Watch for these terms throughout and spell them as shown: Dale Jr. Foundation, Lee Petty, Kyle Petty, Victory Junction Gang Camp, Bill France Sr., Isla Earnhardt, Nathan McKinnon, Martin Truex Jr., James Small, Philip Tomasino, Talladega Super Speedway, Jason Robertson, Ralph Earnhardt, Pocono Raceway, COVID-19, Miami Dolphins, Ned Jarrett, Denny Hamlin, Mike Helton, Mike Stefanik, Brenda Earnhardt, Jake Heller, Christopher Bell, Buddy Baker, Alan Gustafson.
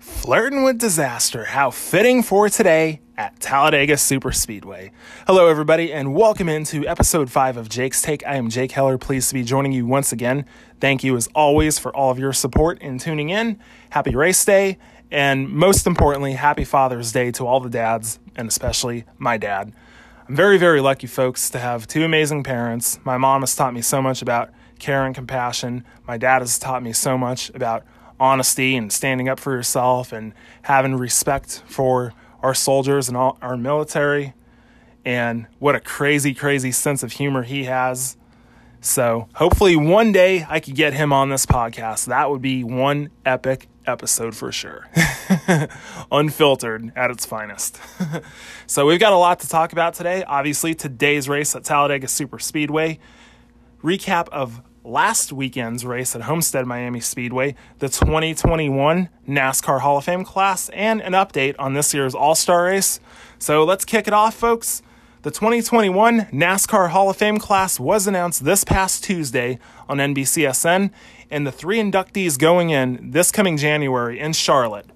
Flirting with disaster, how fitting for today at Talladega Super Speedway. Hello everybody and welcome into episode 5 of Jake's Take. I am Jake Heller, pleased to be joining you once again. Thank you as always for all of your support in tuning in. Happy race day and most importantly, happy Father's Day to all the dads and especially my dad. I'm very, very lucky folks to have two amazing parents. My mom has taught me so much about care and compassion. My dad has taught me so much about honesty and standing up for yourself and having respect for our soldiers and all our military, and what a crazy sense of humor he has. So hopefully one day I could get him on this podcast. That would be one epic episode for sure. Unfiltered at its finest. So we've got a lot to talk about today. Obviously today's race at Talladega Super Speedway, recap of last weekend's race at Homestead Miami Speedway, the 2021 NASCAR Hall of Fame class, and an update on this year's All-Star race. So let's kick it off, folks. The 2021 NASCAR Hall of Fame class was announced this past Tuesday on NBCSN, and the three inductees going in this coming January in Charlotte: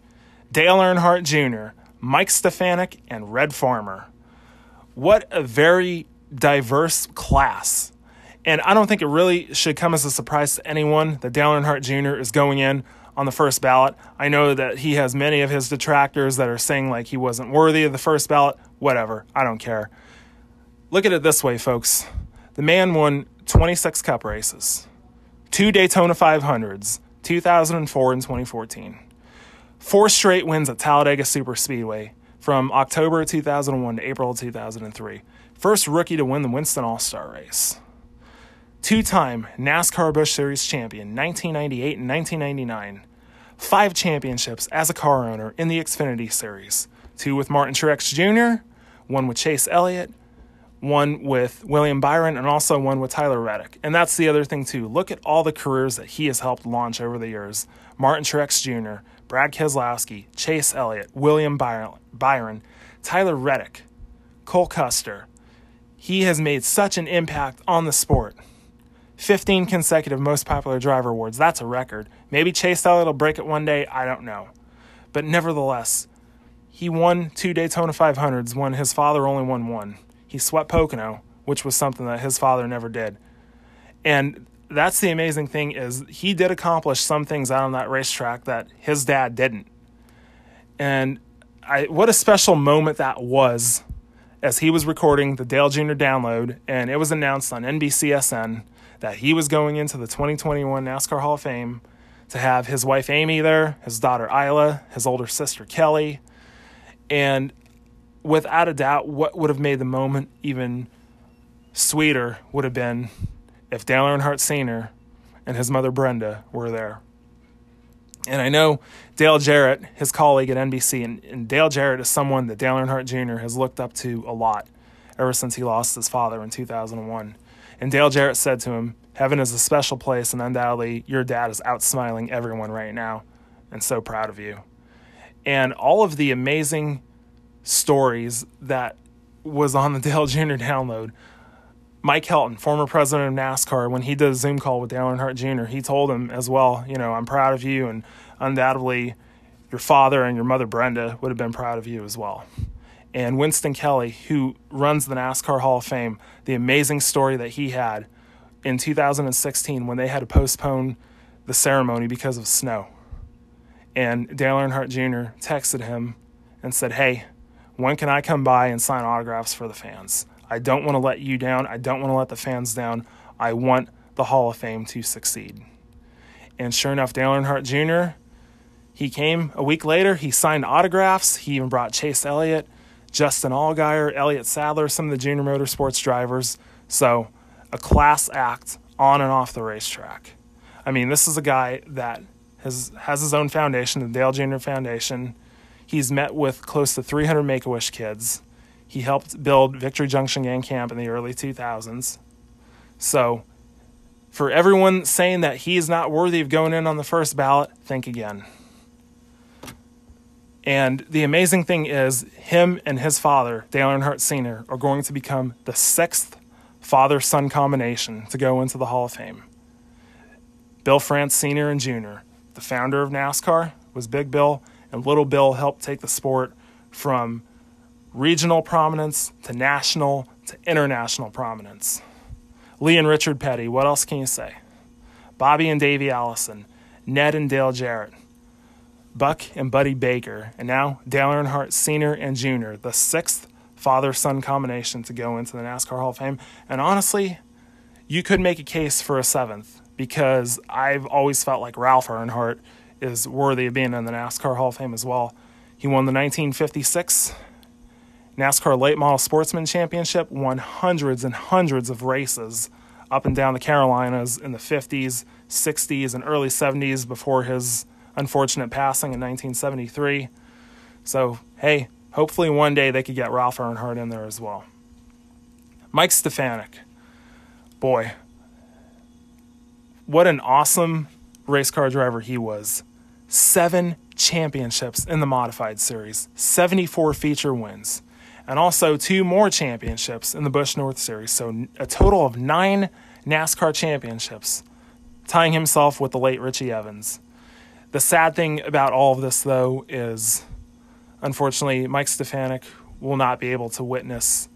Dale Earnhardt Jr., Mike Stefanik, and Red Farmer. What a very diverse class. And I don't think it really should come as a surprise to anyone that Dale Earnhardt Jr. is going in on the first ballot. I know that he has many of his detractors that are saying like he wasn't worthy of the first ballot. Whatever. I don't care. Look at it this way, folks. The man won 26 Cup races, 2 Daytona 500s, 2004 and 2014. 4 straight wins at Talladega Super Speedway from October 2001 to April 2003. First rookie to win the Winston All-Star race. 2-time NASCAR Busch Series champion, 1998 and 1999. 5 championships as a car owner in the Xfinity Series. 2 with Martin Truex Jr., 1 with Chase Elliott, 1 with William Byron, and also 1 with Tyler Reddick. And that's the other thing, too. Look at all the careers that he has helped launch over the years. Martin Truex Jr., Brad Keselowski, Chase Elliott, William Byron, Tyler Reddick, Cole Custer. He has made such an impact on the sport. 15 consecutive Most Popular Driver awards. That's a record. Maybe Chase Elliott will break it one day. I don't know. But nevertheless, he won 2 Daytona 500s when his father only won 1. He swept Pocono, which was something that his father never did. And that's the amazing thing, is he did accomplish some things out on that racetrack that his dad didn't. And what a special moment that was as he was recording the Dale Jr. Download, and it was announced on NBCSN that he was going into the 2021 NASCAR Hall of Fame, to have his wife Amy there, his daughter Isla, his older sister Kelly. And without a doubt, what would have made the moment even sweeter would have been if Dale Earnhardt Sr. and his mother Brenda were there. And I know Dale Jarrett, his colleague at NBC, and Dale Jarrett is someone that Dale Earnhardt Jr. has looked up to a lot ever since he lost his father in 2001. And Dale Jarrett said to him, "Heaven is a special place, and undoubtedly your dad is out smiling everyone right now, and so proud of you." And all of the amazing stories that was on the Dale Jr. Download. Mike Helton, former president of NASCAR, when he did a Zoom call with Dale Earnhardt Jr., he told him as well, you know, "I'm proud of you, and undoubtedly your father and your mother Brenda would have been proud of you as well." And Winston Kelly, who runs the NASCAR Hall of Fame, the amazing story that he had in 2016 when they had to postpone the ceremony because of snow. And Dale Earnhardt Jr. texted him and said, "Hey, when can I come by and sign autographs for the fans? I don't want to let you down. I don't want to let the fans down. I want the Hall of Fame to succeed." And sure enough, Dale Earnhardt Jr., he came a week later. He signed autographs. He even brought Chase Elliott, Justin Allgaier, Elliott Sadler, some of the junior motorsports drivers. So a class act on and off the racetrack. I mean, this is a guy that has his own foundation, the Dale Jr. Foundation. He's met with close to 300 Make-A-Wish kids. He helped build Victory Junction Gang Camp in the early 2000s. So for everyone saying that he is not worthy of going in on the first ballot, think again. And the amazing thing is, him and his father, Dale Earnhardt Sr., are going to become the 6th father-son combination to go into the Hall of Fame. Bill France Sr. and Jr., the founder of NASCAR, was Big Bill, and Little Bill helped take the sport from regional prominence to national to international prominence. Lee and Richard Petty, what else can you say? Bobby and Davey Allison, Ned and Dale Jarrett, Buck and Buddy Baker, and now Dale Earnhardt Sr. and Jr., the sixth father-son combination to go into the NASCAR Hall of Fame. And honestly, you could make a case for a seventh, because I've always felt like Ralph Earnhardt is worthy of being in the NASCAR Hall of Fame as well. He won the 1956 NASCAR Late Model Sportsman Championship, won hundreds and hundreds of races up and down the Carolinas in the 50s, 60s, and early 70s before his unfortunate passing in 1973. So, hey, hopefully one day they could get Ralph Earnhardt in there as well. Mike Stefanik. Boy, what an awesome race car driver he was. 7 championships in the Modified Series, 74 feature wins, and also 2 more championships in the Busch North Series. So a total of 9 NASCAR championships, tying himself with the late Richie Evans. The sad thing about all of this, though, is unfortunately Mike Stefanik will not be able to witness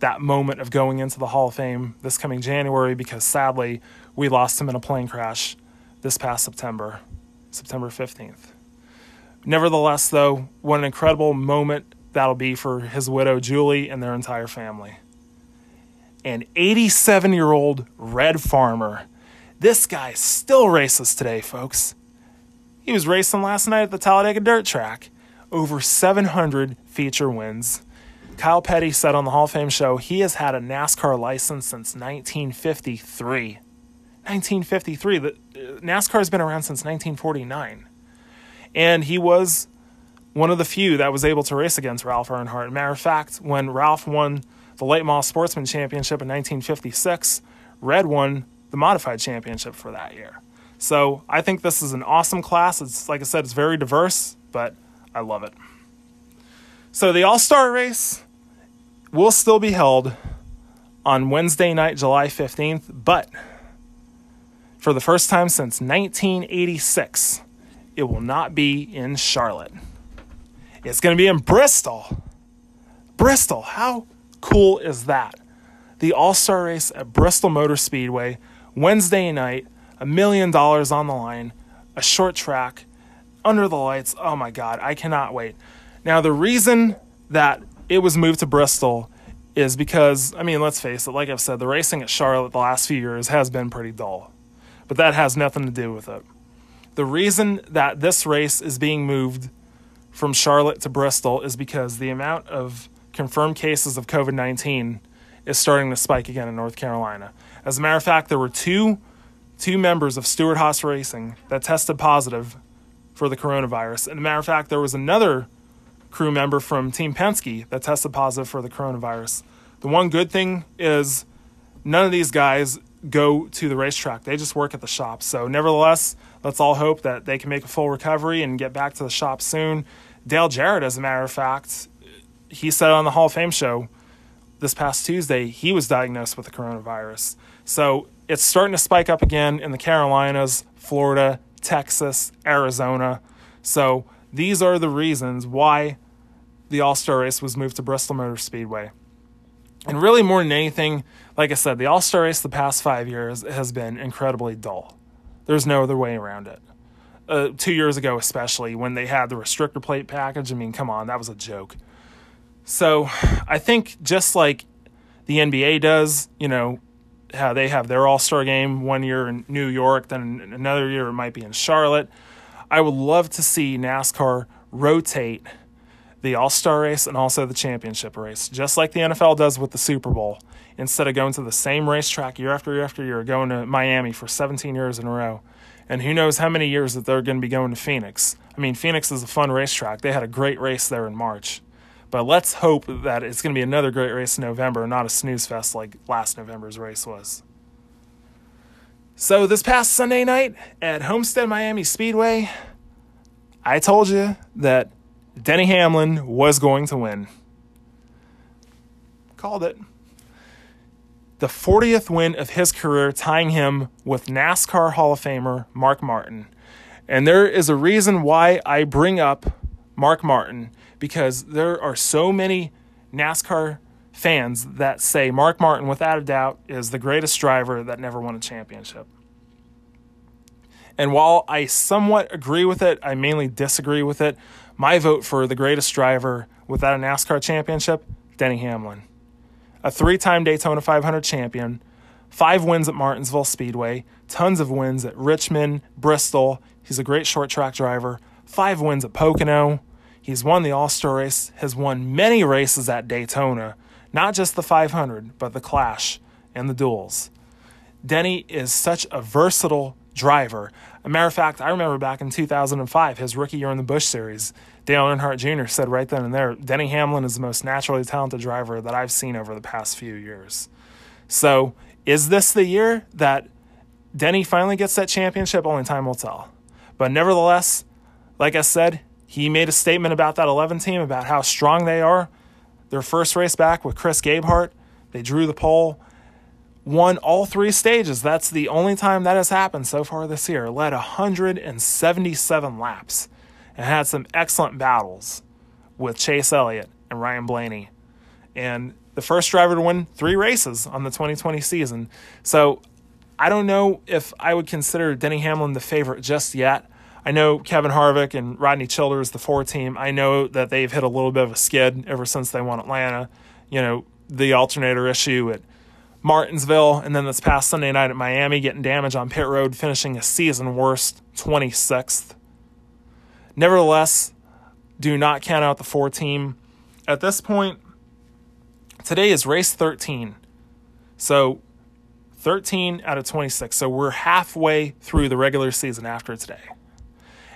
that moment of going into the Hall of Fame this coming January, because sadly we lost him in a plane crash this past September, September 15th. Nevertheless, though, what an incredible moment that'll be for his widow, Julie, and their entire family. And 87-year-old Red Farmer. This guy still races today, folks. He was racing last night at the Talladega Dirt Track. Over 700 feature wins. Kyle Petty said on the Hall of Fame show he has had a NASCAR license since 1953. 1953. NASCAR has been around since 1949. And he was one of the few that was able to race against Ralph Earnhardt. Matter of fact, when Ralph won the Late Model Sportsman Championship in 1956, Red won the Modified Championship for that year. So I think this is an awesome class. It's, like I said, it's very diverse, but I love it. So the All-Star race will still be held on Wednesday night, July 15th, but for the first time since 1986, it will not be in Charlotte. It's going to be in Bristol. Bristol, how cool is that? The All-Star race at Bristol Motor Speedway, Wednesday night, $1 million on the line, a short track, under the lights. Oh my God, I cannot wait. Now, the reason that it was moved to Bristol is because, I mean, let's face it, like I've said, the racing at Charlotte the last few years has been pretty dull, but that has nothing to do with it. The reason that this race is being moved from Charlotte to Bristol is because the amount of confirmed cases of COVID-19 is starting to spike again in North Carolina. As a matter of fact, there were two members of Stewart Haas Racing that tested positive for the coronavirus. And as a matter of fact, there was another crew member from Team Penske that tested positive for the coronavirus. The one good thing is none of these guys go to the racetrack. They just work at the shop. So nevertheless, let's all hope that they can make a full recovery and get back to the shop soon. Dale Jarrett, as a matter of fact, he said on the Hall of Fame show this past Tuesday, he was diagnosed with the coronavirus. So it's starting to spike up again in the Carolinas, Florida, Texas, Arizona. So these are the reasons why the All-Star race was moved to Bristol Motor Speedway. And really, more than anything, like I said, the All-Star race the past 5 years has been incredibly dull. There's no other way around it. 2 years ago, especially, when they had the restrictor plate package, I mean, come on, that was a joke. So I think just like the NBA does, you know, how they have their All-Star game 1 year in New York, then another year it might be in Charlotte. I would love to see NASCAR rotate the All-Star race and also the championship race, just like the NFL does with the Super Bowl. Instead of going to the same racetrack year after year after year, going to Miami for 17 years in a row. And who knows how many years that they're going to be going to Phoenix. I mean, Phoenix is a fun racetrack. They had a great race there in March. But let's hope that it's going to be another great race in November, not a snooze fest like last November's race was. So this past Sunday night at Homestead Miami Speedway, I told you that Denny Hamlin was going to win. Called it. The 40th win of his career, tying him with NASCAR Hall of Famer Mark Martin. And there is a reason why I bring up Mark Martin, because there are so many NASCAR fans that say Mark Martin, without a doubt, is the greatest driver that never won a championship. And while I somewhat agree with it, I mainly disagree with it. My vote for the greatest driver without a NASCAR championship, Denny Hamlin. A three-time Daytona 500 champion, 5 wins at Martinsville Speedway, tons of wins at Richmond, Bristol. He's a great short track driver. 5 wins at Pocono. He's won the All-Star race, has won many races at Daytona, not just the 500, but the Clash and the duels. Denny is such a versatile driver. A matter of fact, I remember back in 2005, his rookie year in the Busch Series, Dale Earnhardt Jr. said right then and there, Denny Hamlin is the most naturally talented driver that I've seen over the past few years. So is this the year that Denny finally gets that championship? Only time will tell. But nevertheless, like I said, he made a statement about that 11 team, about how strong they are. Their first race back with Chris Gabehart, they drew the pole, won all 3 stages. That's the only time that has happened so far this year. Led 177 laps and had some excellent battles with Chase Elliott and Ryan Blaney. And the first driver to win 3 races on the 2020 season. So I don't know if I would consider Denny Hamlin the favorite just yet. I know Kevin Harvick and Rodney Childers, the 4 team, I know that they've hit a little bit of a skid ever since they won Atlanta. You know, the alternator issue at Martinsville, and then this past Sunday night at Miami, getting damage on pit road, finishing a season worst 26th. Nevertheless, do not count out the 4 team. At this point, today is race 13. So 13 out of 26. So we're halfway through the regular season after today.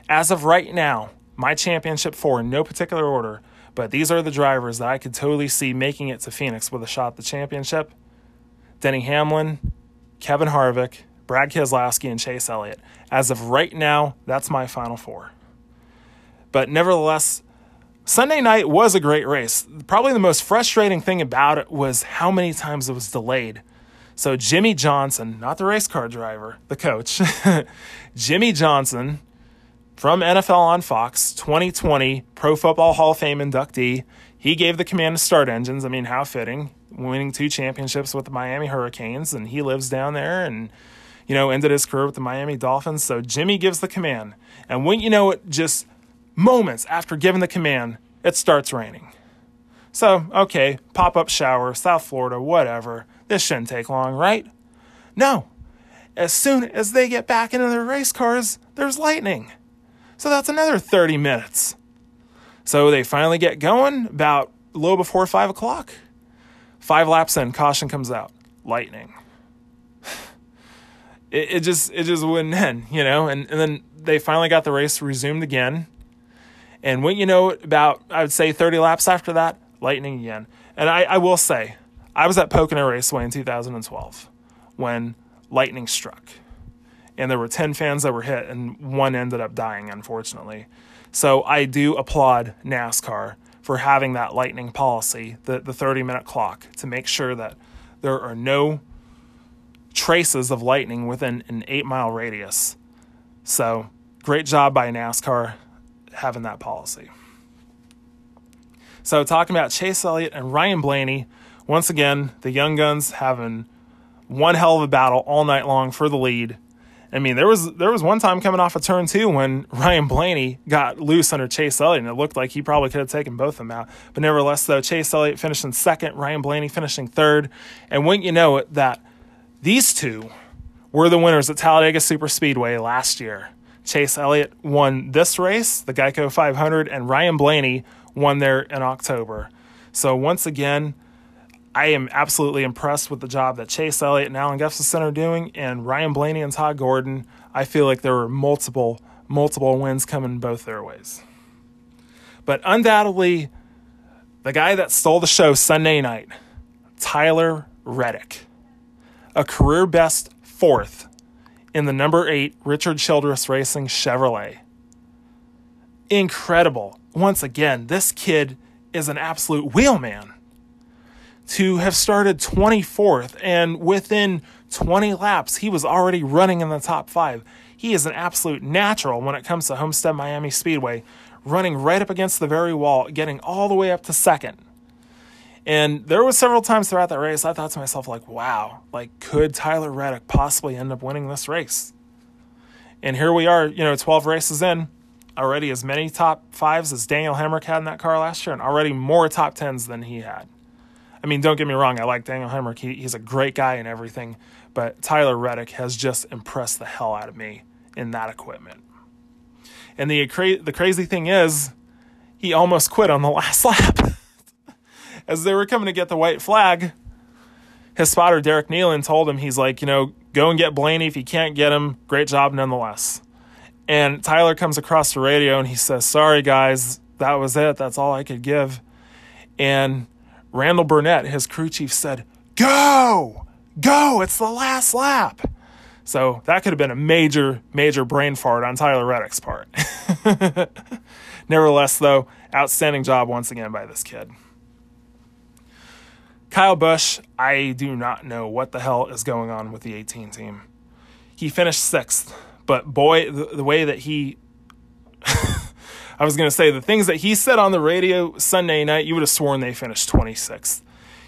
As of right now, my championship 4, in no particular order, but these are the drivers that I could totally see making it to Phoenix with a shot at the championship. Denny Hamlin, Kevin Harvick, Brad Keselowski, and Chase Elliott. As of right now, that's my final 4. But nevertheless, Sunday night was a great race. Probably the most frustrating thing about it was how many times it was delayed. So Jimmy Johnson, not the race car driver, the coach, Jimmy Johnson, from NFL on Fox, 2020 Pro Football Hall of Fame inductee. He gave the command to start engines. I mean, how fitting, winning 2 championships with the Miami Hurricanes, and he lives down there and, you know, ended his career with the Miami Dolphins. So Jimmy gives the command. And when you know it, just moments after giving the command, it starts raining. So, okay, pop-up shower, South Florida, whatever. This shouldn't take long, right? No. As soon as they get back into their race cars, there's lightning. So that's another 30 minutes. So they finally get going about a little before 5 o'clock. 5 laps in, caution comes out. Lightning. It just wouldn't end, you know. And then they finally got the race resumed again. And when you know about, I would say, 30 laps after that, lightning again. And I will say, I was at Pocono Raceway in 2012 when lightning struck. And there were 10 fans that were hit, and one ended up dying, unfortunately. So I do applaud NASCAR for having that lightning policy, the 30-minute clock, to make sure that there are no traces of lightning within an 8-mile radius. So great job by NASCAR having that policy. So talking about Chase Elliott and Ryan Blaney, once again, the young guns having one hell of a battle all night long for the lead. I mean, there was one time coming off of turn 2 when Ryan Blaney got loose under Chase Elliott, and it looked like he probably could have taken both of them out. But nevertheless, though, Chase Elliott finishing 2nd, Ryan Blaney finishing 3rd. And wouldn't you know it, that these 2 were the winners at Talladega Super Speedway last year. Chase Elliott won this race, the Geico 500, and Ryan Blaney won there in October. So once again, I am absolutely impressed with the job that Chase Elliott and Alan Gustafson are doing, and Ryan Blaney and Todd Gordon. I feel like there were multiple wins coming both their ways. But undoubtedly, the guy that stole the show Sunday night, Tyler Reddick, a career-best 4th in the number 8 Richard Childress Racing Chevrolet. Incredible. Once again, this kid is an absolute wheel man. To have started 24th, and within 20 laps, he was already running in the top 5. He is an absolute natural when it comes to Homestead Miami Speedway. running right up against the very wall, getting all the way up to second. And there was several times throughout that race, I thought to myself, like, wow, like, could Tyler Reddick possibly end up winning this race? And here we are, 12 races in, already as many top fives as Daniel Hemrick had in that car last year, and already more top tens than he had. I mean, don't get me wrong, I like Daniel Hemrick. He's a great guy and everything, but Tyler Reddick has just impressed the hell out of me in that equipment. And the crazy thing is, he almost quit on the last lap. As they were coming to get the white flag, his spotter, Derek Nealon, told him, he's like, go and get Blaney. If you can't get him, great job nonetheless. And Tyler comes across the radio and he says, sorry, guys, that was it. That's all I could give. And Randall Burnett, his crew chief, said, go, it's the last lap. So that could have been a major, major brain fart on Tyler Reddick's part. Nevertheless, though, outstanding job once again by this kid. Kyle Busch, I do not know what the hell is going on with the 18 team. He finished 6th, but boy, the way that he... I was going to say, the things that he said on the radio Sunday night, you would have sworn they finished 26th.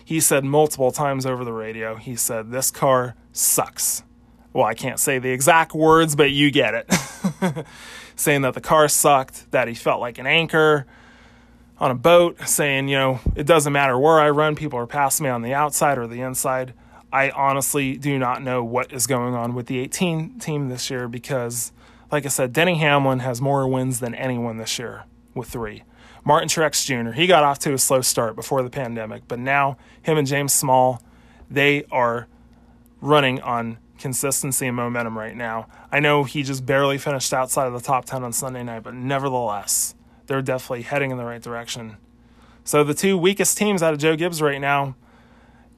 He said multiple times over the radio, he said, this car sucks. Well, I can't say the exact words, but you get it. Saying that the car sucked, that he felt like an anchor on a boat, saying, it doesn't matter where I run, people are past me on the outside or the inside. I honestly do not know what is going on with the 18 team this year because, like I said, Denny Hamlin has more wins than anyone this year with 3. Martin Truex Jr., he got off to a slow start before the pandemic, but now him and James Small, they are running on consistency and momentum right now. I know he just barely finished outside of the top 10 on Sunday night, but nevertheless, they're definitely heading in the right direction. So the two weakest teams out of Joe Gibbs right now,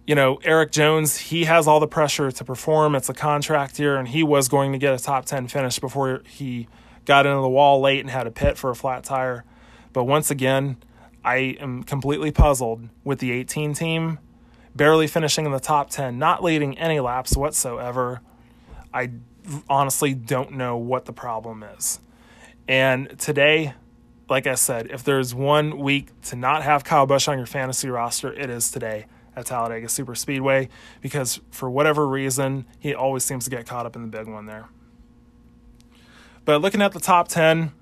Eric Jones, he has all the pressure to perform. It's a contract year, and he was going to get a top 10 finish before he got into the wall late and had a pit for a flat tire. But once again, I am completely puzzled with the 18 team barely finishing in the top 10, not leading any laps whatsoever. I honestly don't know what the problem is. And today, like I said, if there's one week to not have Kyle Busch on your fantasy roster, it is today at Talladega Super Speedway, because for whatever reason, he always seems to get caught up in the big one there. But looking at the top 10,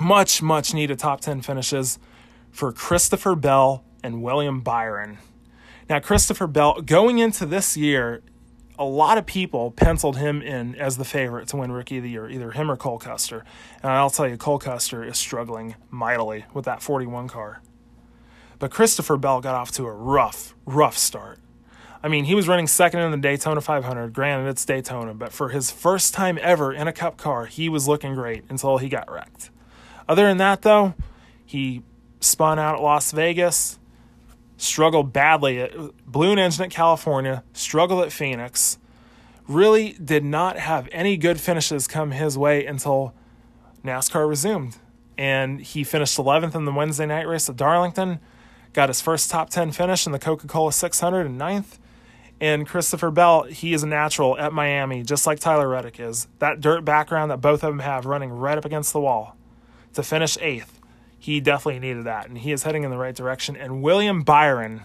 much, much needed top 10 finishes for Christopher Bell and William Byron. Now, Christopher Bell, going into this year, a lot of people penciled him in as the favorite to win Rookie of the Year, either him or Cole Custer. And I'll tell you, Cole Custer is struggling mightily with that 41 car. But Christopher Bell got off to a rough start. I mean, he was running second in the Daytona 500. Granted, it's Daytona, but for his first time ever in a cup car, he was looking great until he got wrecked. Other than that, though, he spun out at Las Vegas, struggled badly. It blew an engine at California, struggled at Phoenix, really did not have any good finishes come his way until NASCAR resumed. And he finished 11th in the Wednesday night race at Darlington, got his first top 10 finish in the Coca-Cola 600 and 9th. And Christopher Bell, he is a natural at Miami, just like Tyler Reddick is. That dirt background that both of them have, running right up against the wall. To finish 8th, he definitely needed that, and he is heading in the right direction. And William Byron,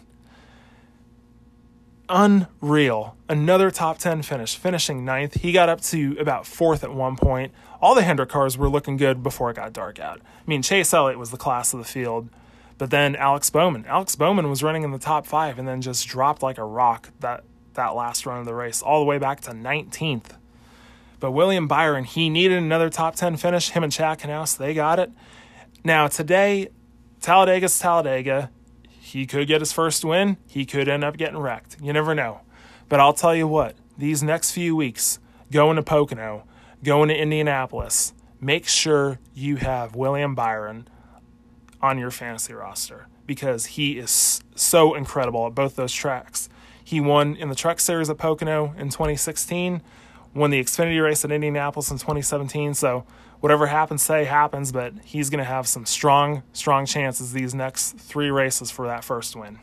unreal. Another top 10 finish, finishing 9th. He got up to about 4th at one point. All the Hendrick cars were looking good before it got dark out. I mean, Chase Elliott was the class of the field. But then Alex Bowman was running in the top 5 and then just dropped like a rock that last run of the race, all the way back to 19th. But William Byron, he needed another top 10 finish. Him and Chad Knaus, they got it. Now today, Talladega's Talladega. He could get his first win. He could end up getting wrecked. You never know. But I'll tell you what, these next few weeks, going to Pocono, going to Indianapolis, make sure you have William Byron on your fantasy roster, because he is so incredible at both those tracks. He won in the Truck Series at Pocono in 2016, won the Xfinity race at Indianapolis in 2017. So whatever happens, say happens, but he's going to have some strong, strong chances these next 3 races for that first win.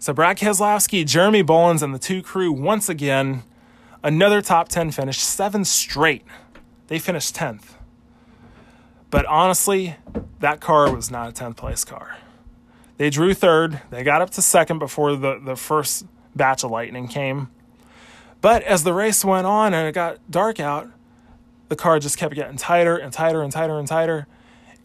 So Brad Keselowski, Jeremy Bullins, and the two crew, once again, another top 10 finish, 7 straight. They finished 10th. But honestly, that car was not a 10th place car. They drew third. They got up to second before the first batch of lightning came. But as the race went on and it got dark out, the car just kept getting tighter and tighter and tighter and tighter.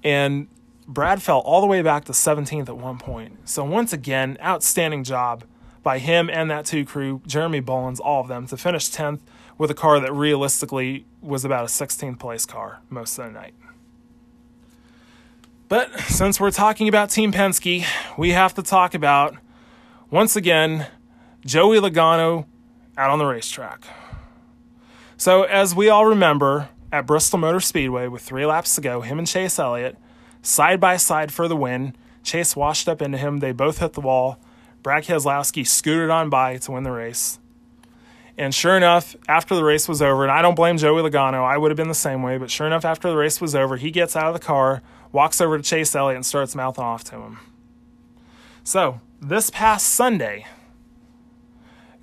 And Brad fell all the way back to 17th at one point. So once again, outstanding job by him and that two crew, Jeremy Bullins, all of them, to finish 10th with a car that realistically was about a 16th place car most of the night. But since we're talking about Team Penske, we have to talk about, once again, Joey Logano out on the racetrack. So as we all remember, at Bristol Motor Speedway with 3 laps to go, him and Chase Elliott, side by side for the win. Chase washed up into him. They both hit the wall. Brad Keselowski scooted on by to win the race. And sure enough, after the race was over, and I don't blame Joey Logano, I would have been the same way, but sure enough, after the race was over, he gets out of the car, walks over to Chase Elliott, and starts mouthing off to him. So this past Sunday,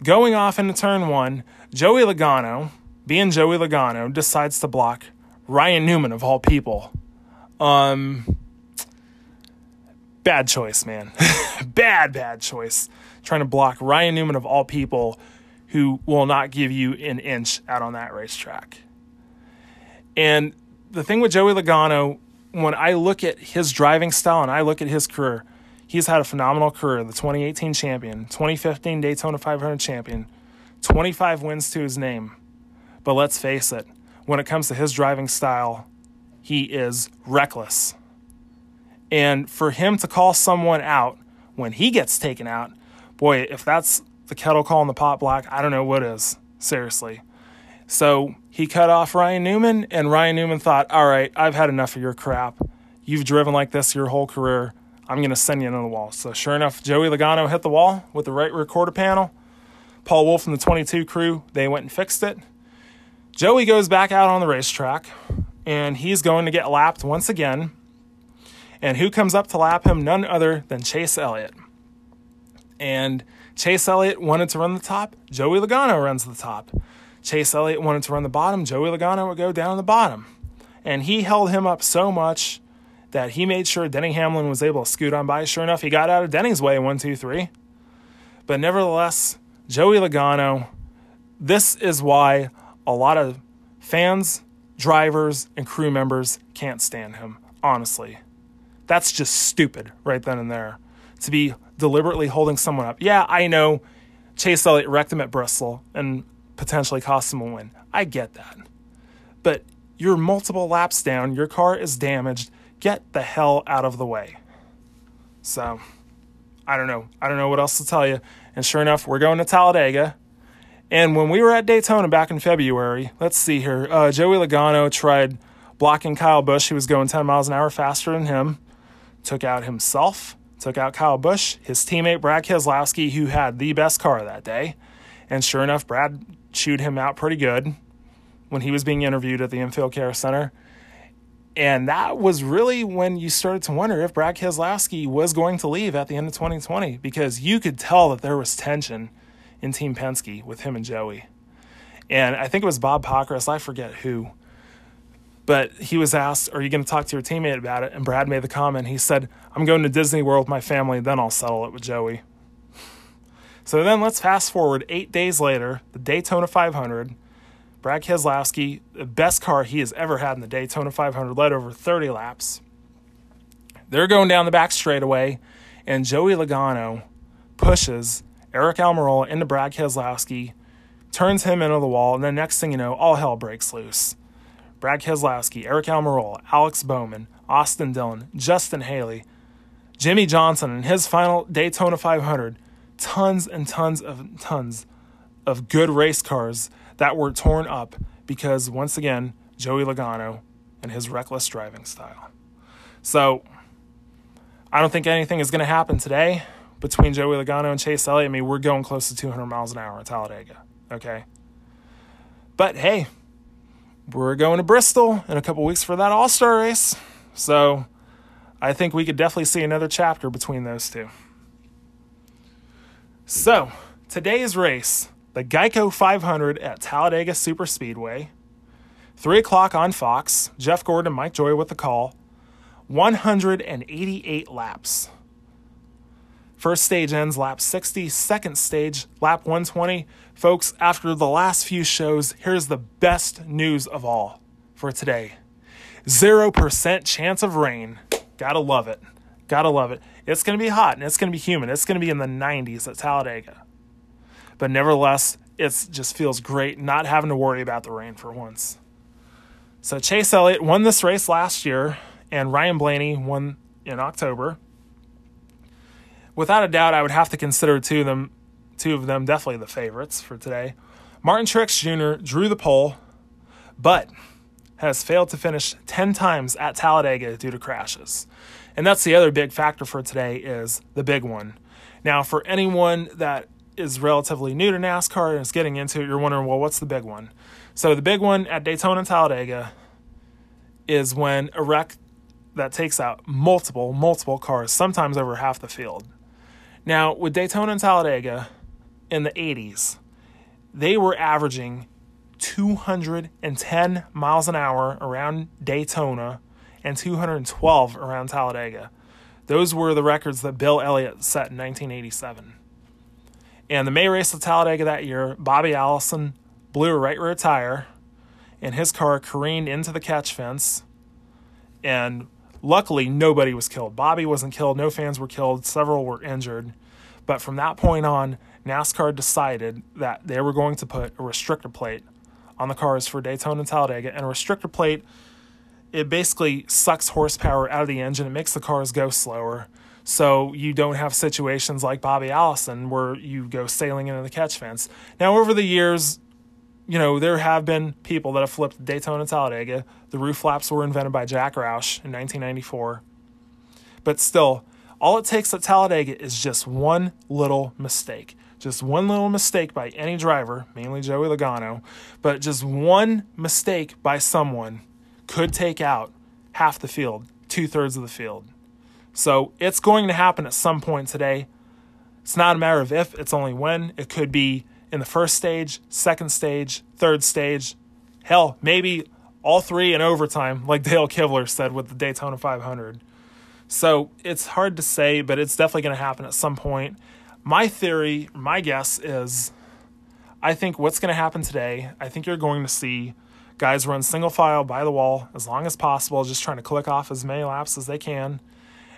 going off into turn 1, Joey Logano, being Joey Logano, decides to block Ryan Newman, of all people. Bad choice, man. bad choice. Trying to block Ryan Newman, of all people, who will not give you an inch out on that racetrack. And the thing with Joey Logano, when I look at his driving style and I look at his career, he's had a phenomenal career. The 2018 champion, 2015 Daytona 500 champion, 25 wins to his name. But let's face it, when it comes to his driving style, he is reckless. And for him to call someone out when he gets taken out, boy, if that's the kettle calling the pot black, I don't know what is. Seriously. So he cut off Ryan Newman, and Ryan Newman thought, all right, I've had enough of your crap. You've driven like this your whole career. I'm going to send you into the wall. So sure enough, Joey Logano hit the wall with the right rear quarter panel. Paul Wolf and the 22 crew, they went and fixed it. Joey goes back out on the racetrack, and he's going to get lapped once again. And who comes up to lap him? None other than Chase Elliott. And Chase Elliott wanted to run the top. Joey Logano runs the top. Chase Elliott wanted to run the bottom. Joey Logano would go down the bottom. And he held him up so much that he made sure Denny Hamlin was able to scoot on by. Sure enough, he got out of Denny's way, 1, 2, 3. But nevertheless, Joey Logano, this is why a lot of fans, drivers, and crew members can't stand him, honestly. That's just stupid right then and there, to be deliberately holding someone up. Yeah, I know Chase Elliott wrecked him at Bristol and potentially cost him a win. I get that. But you're multiple laps down. Your car is damaged. Get the hell out of the way. So, I don't know what else to tell you. And sure enough, we're going to Talladega. And when we were at Daytona back in February, let's see here, Joey Logano tried blocking Kyle Busch, who was going 10 miles an hour faster than him. Took out himself, took out Kyle Busch, his teammate Brad Keselowski, who had the best car that day. And sure enough, Brad chewed him out pretty good when he was being interviewed at the Infield Care Center. And that was really when you started to wonder if Brad Keselowski was going to leave at the end of 2020, because you could tell that there was tension in Team Penske with him and Joey. And I think it was Bob Pockris, I forget who, but he was asked, are you going to talk to your teammate about it? And Brad made the comment. He said, I'm going to Disney World with my family, then I'll settle it with Joey. So then let's fast forward 8 days later, the Daytona 500. Brad Keselowski, the best car he has ever had in the Daytona 500, led over 30 laps. They're going down the back straightaway, and Joey Logano pushes Eric Almirola into Brad Keselowski, turns him into the wall, and then next thing you know, all hell breaks loose. Brad Keselowski, Eric Almirola, Alex Bowman, Austin Dillon, Justin Haley, Jimmy Johnson in his final Daytona 500. Tons and tons of good race cars that were torn up because, once again, Joey Logano and his reckless driving style. So I don't think anything is going to happen today between Joey Logano and Chase Elliott. I mean, we're going close to 200 miles an hour at Talladega, okay? But, hey, we're going to Bristol in a couple weeks for that All-Star race. So I think we could definitely see another chapter between those two. So today's race, the Geico 500 at Talladega Super Speedway, 3 o'clock on Fox, Jeff Gordon and Mike Joy with the call. 188 laps. First stage ends lap 60, second stage lap 120. Folks, after the last few shows, here's the best news of all for today. 0% chance of rain. Gotta love it. Gotta love it. It's going to be hot and it's going to be humid. It's going to be in the 90s at Talladega. But nevertheless, it just feels great not having to worry about the rain for once. So Chase Elliott won this race last year, and Ryan Blaney won in October. Without a doubt, I would have to consider two of them definitely the favorites for today. Martin Truex Jr. drew the pole, but has failed to finish 10 times at Talladega due to crashes. And that's the other big factor for today, is the big one. Now, for anyone that is relatively new to NASCAR and is getting into it, you're wondering, well, what's the big one? So the big one at Daytona and Talladega is when a wreck that takes out multiple cars, sometimes over half the field. Now, with Daytona and Talladega in the 80s, they were averaging 210 miles an hour around Daytona and 212 around Talladega. Those were the records that Bill Elliott set in 1987. And the May race of Talladega that year, Bobby Allison blew a right rear tire, and his car careened into the catch fence. And luckily, nobody was killed. Bobby wasn't killed. No fans were killed. Several were injured. But from that point on, NASCAR decided that they were going to put a restrictor plate on the cars for Daytona and Talladega. And a restrictor plate, it basically sucks horsepower out of the engine. It makes the cars go slower. So you don't have situations like Bobby Allison where you go sailing into the catch fence. Now, over the years, you know, there have been people that have flipped Daytona and Talladega. The roof flaps were invented by Jack Roush in 1994. But still, all it takes at Talladega is just one little mistake. Just one little mistake by any driver, mainly Joey Logano, but just one mistake by someone could take out half the field, two-thirds of the field. So it's going to happen at some point today. It's not a matter of if, it's only when. It could be in the first stage, second stage, third stage. Hell, maybe all three in overtime, like Dale Kivler said with the Daytona 500. So it's hard to say, but it's definitely going to happen at some point. My theory, my guess is, I think what's going to happen today, I think you're going to see guys run single file by the wall as long as possible, just trying to click off as many laps as they can.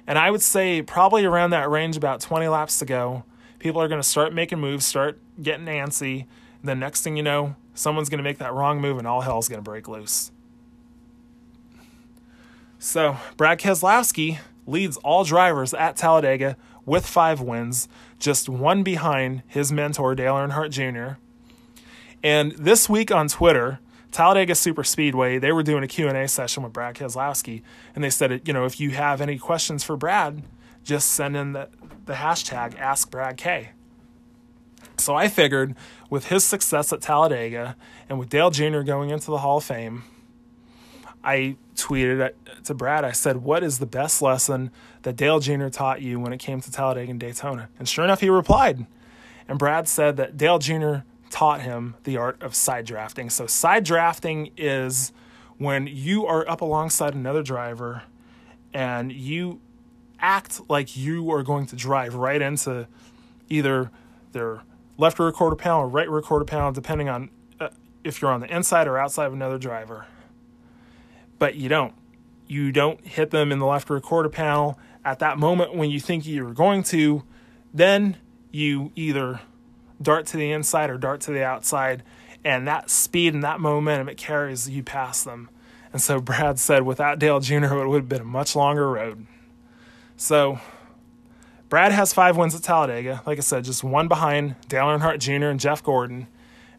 And I would say probably around that range, about 20 laps to go, people are going to start making moves, start getting antsy. The next thing you know, someone's going to make that wrong move and all hell's going to break loose. So Brad Keselowski leads all drivers at Talladega with 5 wins, just one behind his mentor, Dale Earnhardt Jr. And this week on Twitter, Talladega Super Speedway, they were doing a Q&A session with Brad Keselowski. And they said, you know, if you have any questions for Brad, just send in the hashtag AskBradK. So I figured with his success at Talladega and with Dale Jr. going into the Hall of Fame, I tweeted to Brad, I said, what is the best lesson that Dale Jr. taught you when it came to Talladega and Daytona? And sure enough, he replied. And Brad said that Dale Jr. taught him the art of side drafting. So side drafting is when you are up alongside another driver and you act like you are going to drive right into either their left rear quarter pound or right rear quarter pound, depending on if you're on the inside or outside of another driver. But you don't hit them in the left rear quarter panel at that moment when you think you're going to. Then you either dart to the inside or dart to the outside, and that speed and that momentum, it carries you past them. And so Brad said without Dale Jr., it would have been a much longer road. So Brad has 5 wins at Talladega. Like I said, just one behind Dale Earnhardt Jr. and Jeff Gordon.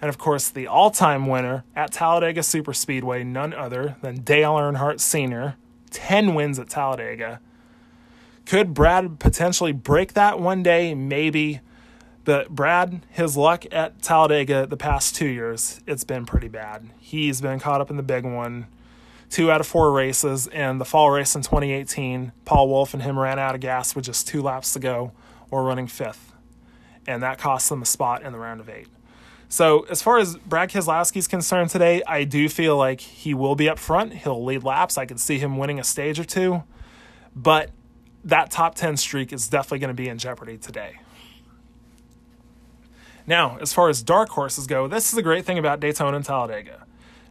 And, of course, the all-time winner at Talladega Super Speedway, none other than Dale Earnhardt Sr., 10 wins at Talladega. Could Brad potentially break that one day? Maybe. But Brad, his luck at Talladega the past 2 years, it's been pretty bad. He's been caught up in the big one. 2 out of 4 races, and the fall race in 2018, Paul Wolf and him ran out of gas with just 2 laps to go, or running 5th. And that cost them a spot in the round of 8. So as far as Brad Keselowski is concerned today, I do feel like he will be up front. He'll lead laps. I could see him winning a stage or two. But that top 10 streak is definitely going to be in jeopardy today. Now, as far as dark horses go, this is the great thing about Daytona and Talladega.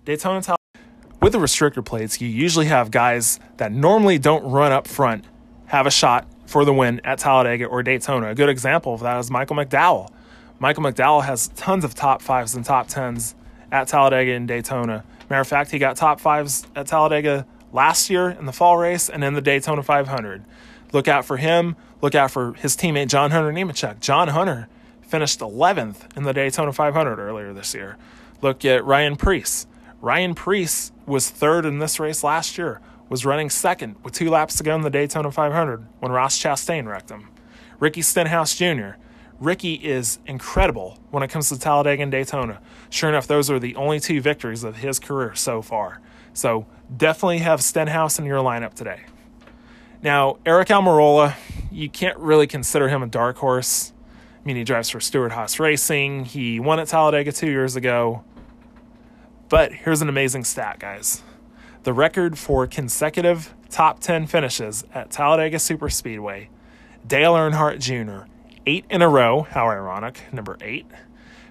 Daytona and Talladega. With the restrictor plates, you usually have guys that normally don't run up front have a shot for the win at Talladega or Daytona. A good example of that is Michael McDowell. Michael McDowell has tons of top fives and top tens at Talladega and Daytona. Matter of fact, he got top fives at Talladega last year in the fall race and in the Daytona 500. Look out for him. Look out for his teammate, John Hunter Nemechek. John Hunter finished 11th in the Daytona 500 earlier this year. Look at Ryan Preece. Ryan Preece was third in this race last year, was running second with 2 laps to go in the Daytona 500 when Ross Chastain wrecked him. Ricky Stenhouse Jr. Ricky is incredible when it comes to Talladega and Daytona. Sure enough, those are the only 2 victories of his career so far. So definitely have Stenhouse in your lineup today. Now, Eric Almirola, you can't really consider him a dark horse. I mean, he drives for Stewart Haas Racing. He won at Talladega 2 years ago. But here's an amazing stat, guys. The record for consecutive top 10 finishes at Talladega Super Speedway, Dale Earnhardt Jr., 8 in a row, how ironic, number 8,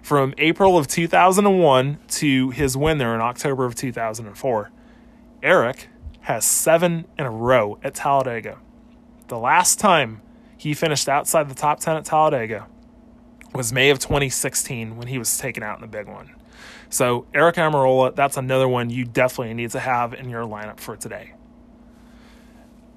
from April of 2001 to his win there in October of 2004. Eric has 7 in a row at Talladega. The last time he finished outside the top 10 at Talladega was May of 2016 when he was taken out in the big one. So Eric Almirola, that's another one you definitely need to have in your lineup for today.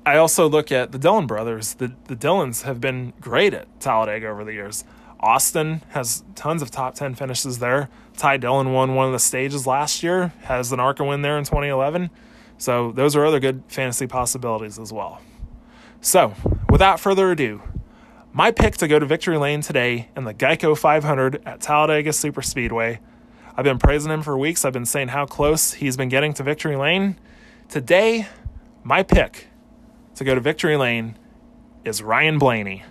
I also look at the Dillon brothers. The Dillons have been great at Talladega over the years. Austin has tons of top 10 finishes there. Ty Dillon won one of the stages last year, has an ARCA win there in 2011. So those are other good fantasy possibilities as well. So without further ado, my pick to go to victory lane today in the Geico 500 at Talladega Super Speedway. I've been praising him for weeks. I've been saying how close he's been getting to victory lane. Today, my pick to go to victory lane is Ryan Blaney.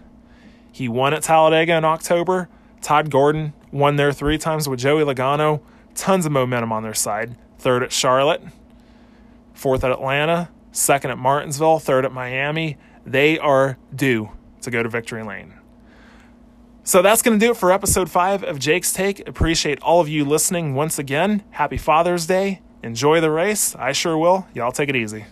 He won at Talladega in October. Todd Gordon won there 3 times with Joey Logano. Tons of momentum on their side. 3rd at Charlotte, 4th at Atlanta, 2nd at Martinsville, 3rd at Miami. They are due to go to victory lane. So that's going to do it for episode 5 of Jake's Take. Appreciate all of you listening once again. Happy Father's Day. Enjoy the race. I sure will. Y'all take it easy.